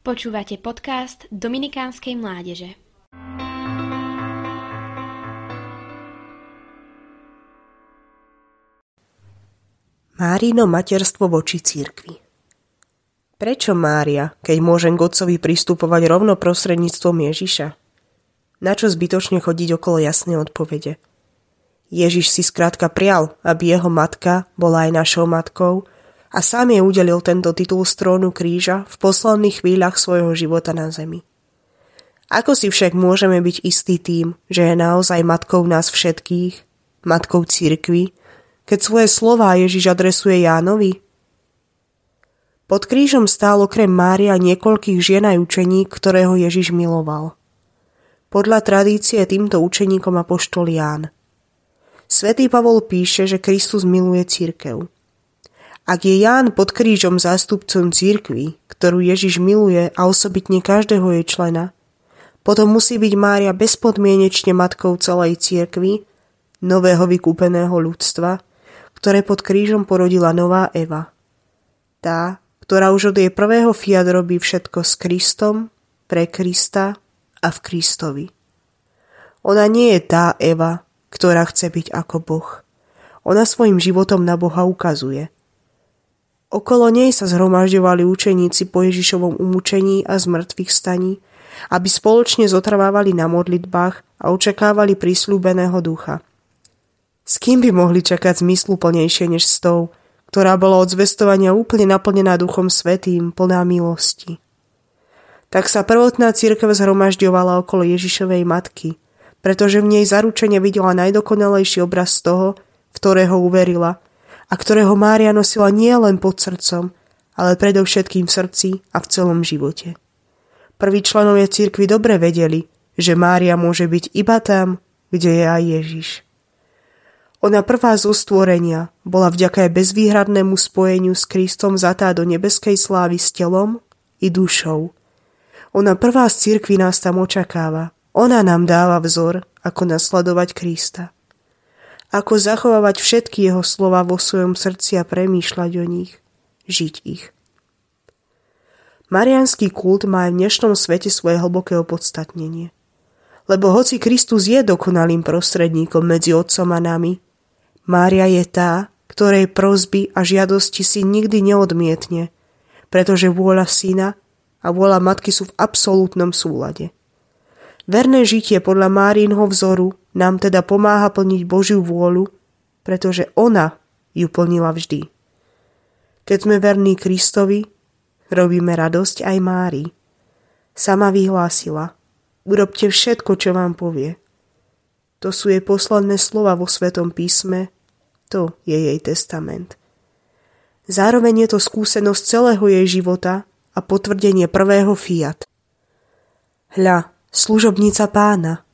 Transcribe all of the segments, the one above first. Počúvate podcast Dominikánskej mládeže. Márino materstvo voči cirkvi. Prečo Mária, keď môžem k Otcovi pristupovať rovno prostredníctvom Ježiša? Načo zbytočne chodiť okolo jasnej odpovede? Ježiš si skrátka prial, aby jeho matka bola aj našou matkou, a sám jej udelil tento titul z trónu kríža v posledných chvíľach svojho života na zemi. Ako si však môžeme byť istí tým, že je naozaj matkou nás všetkých, matkou cirkvi, keď svoje slová Ježiš adresuje Jánovi? Pod krížom stálo okrem Mária niekoľkých žien aj učeník, ktorého Ježiš miloval. Podľa tradície týmto učeníkom apoštol Ján. Svätý Pavol píše, že Kristus miluje cirkev. Ak je Ján pod krížom zástupcom cirkvi, ktorú Ježiš miluje a osobitne každého jej člena, potom musí byť Mária bezpodmienečne matkou celej cirkvi, nového vykúpeného ľudstva, ktoré pod krížom porodila nová Eva. Tá, ktorá už od jej prvého fiat robí všetko s Kristom, pre Krista a v Kristovi. Ona nie je tá Eva, ktorá chce byť ako Boh. Ona svojim životom na Boha ukazuje. Okolo nej sa zhromažďovali učeníci po Ježišovom umúčení a zmrtvých staní, aby spoločne zotrvávali na modlitbách a očakávali prisľúbeného ducha. S kým by mohli čakať zmysluplnejšie než s tou, ktorá bola od zvestovania úplne naplnená Duchom Svätým, plná milosti? Tak sa prvotná cirkev zhromažďovala okolo Ježišovej matky, pretože v nej zaručene videla najdokonalejší obraz toho, v ktorého uverila, a ktorého Mária nosila nie len pod srdcom, ale predovšetkým v srdci a v celom živote. Prví členovia cirkvi dobre vedeli, že Mária môže byť iba tam, kde je aj Ježiš. Ona prvá zo stvorenia bola vďaka bezvýhradnému spojeniu s Kristom vzatá do nebeskej slávy s telom i dušou. Ona prvá z cirkvi nás tam očakáva. Ona nám dáva vzor, ako nasledovať Krista. Ako zachovávať všetky jeho slova vo svojom srdci a premýšľať o nich, žiť ich. Mariánsky kult má aj v dnešnom svete svoje hlboké opodstatnenie. Lebo hoci Kristus je dokonalým prostredníkom medzi Otcom a nami, Mária je tá, ktorej prosby a žiadosti si nikdy neodmietne, pretože vôľa Syna a vôľa Matky sú v absolútnom súlade. Verné žitie podľa Márínho vzoru nám teda pomáha plniť Božiu vôľu, pretože ona ju plnila vždy. Keď sme verní Kristovi, robíme radosť aj Márii. Sama vyhlásila: urobte všetko, čo vám povie. To sú jej posledné slova vo Svätom písme, to je jej testament. Zároveň je to skúsenosť celého jej života a potvrdenie prvého fiat. Hľa, služobnica Pána,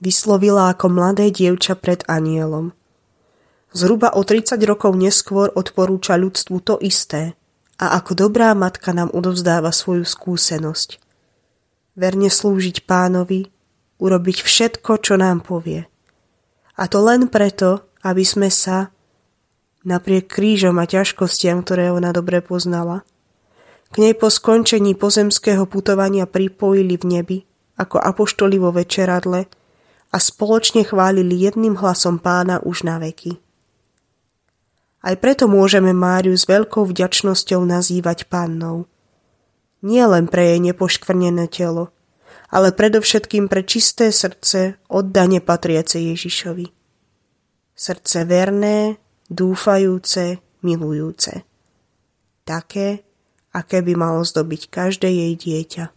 vyslovila ako mladé dievča pred anielom. Zhruba o 30 rokov neskôr odporúča ľudstvu to isté a ako dobrá matka nám odovzdáva svoju skúsenosť. Verne slúžiť Pánovi, urobiť všetko, čo nám povie. A to len preto, aby sme sa, napriek krížom a ťažkostiam, ktoré ona dobre poznala, k nej po skončení pozemského putovania pripojili v nebi ako apoštoli vo večeradle a spoločne chválili jedným hlasom Pána už na veky. Aj preto môžeme Máriu s veľkou vďačnosťou nazývať Pannou. Nie len pre jej nepoškvrnené telo, ale predovšetkým pre čisté srdce oddane patriace Ježišovi. Srdce verné, dúfajúce, milujúce. Také, aké by malo zdobiť každé jej dieťa.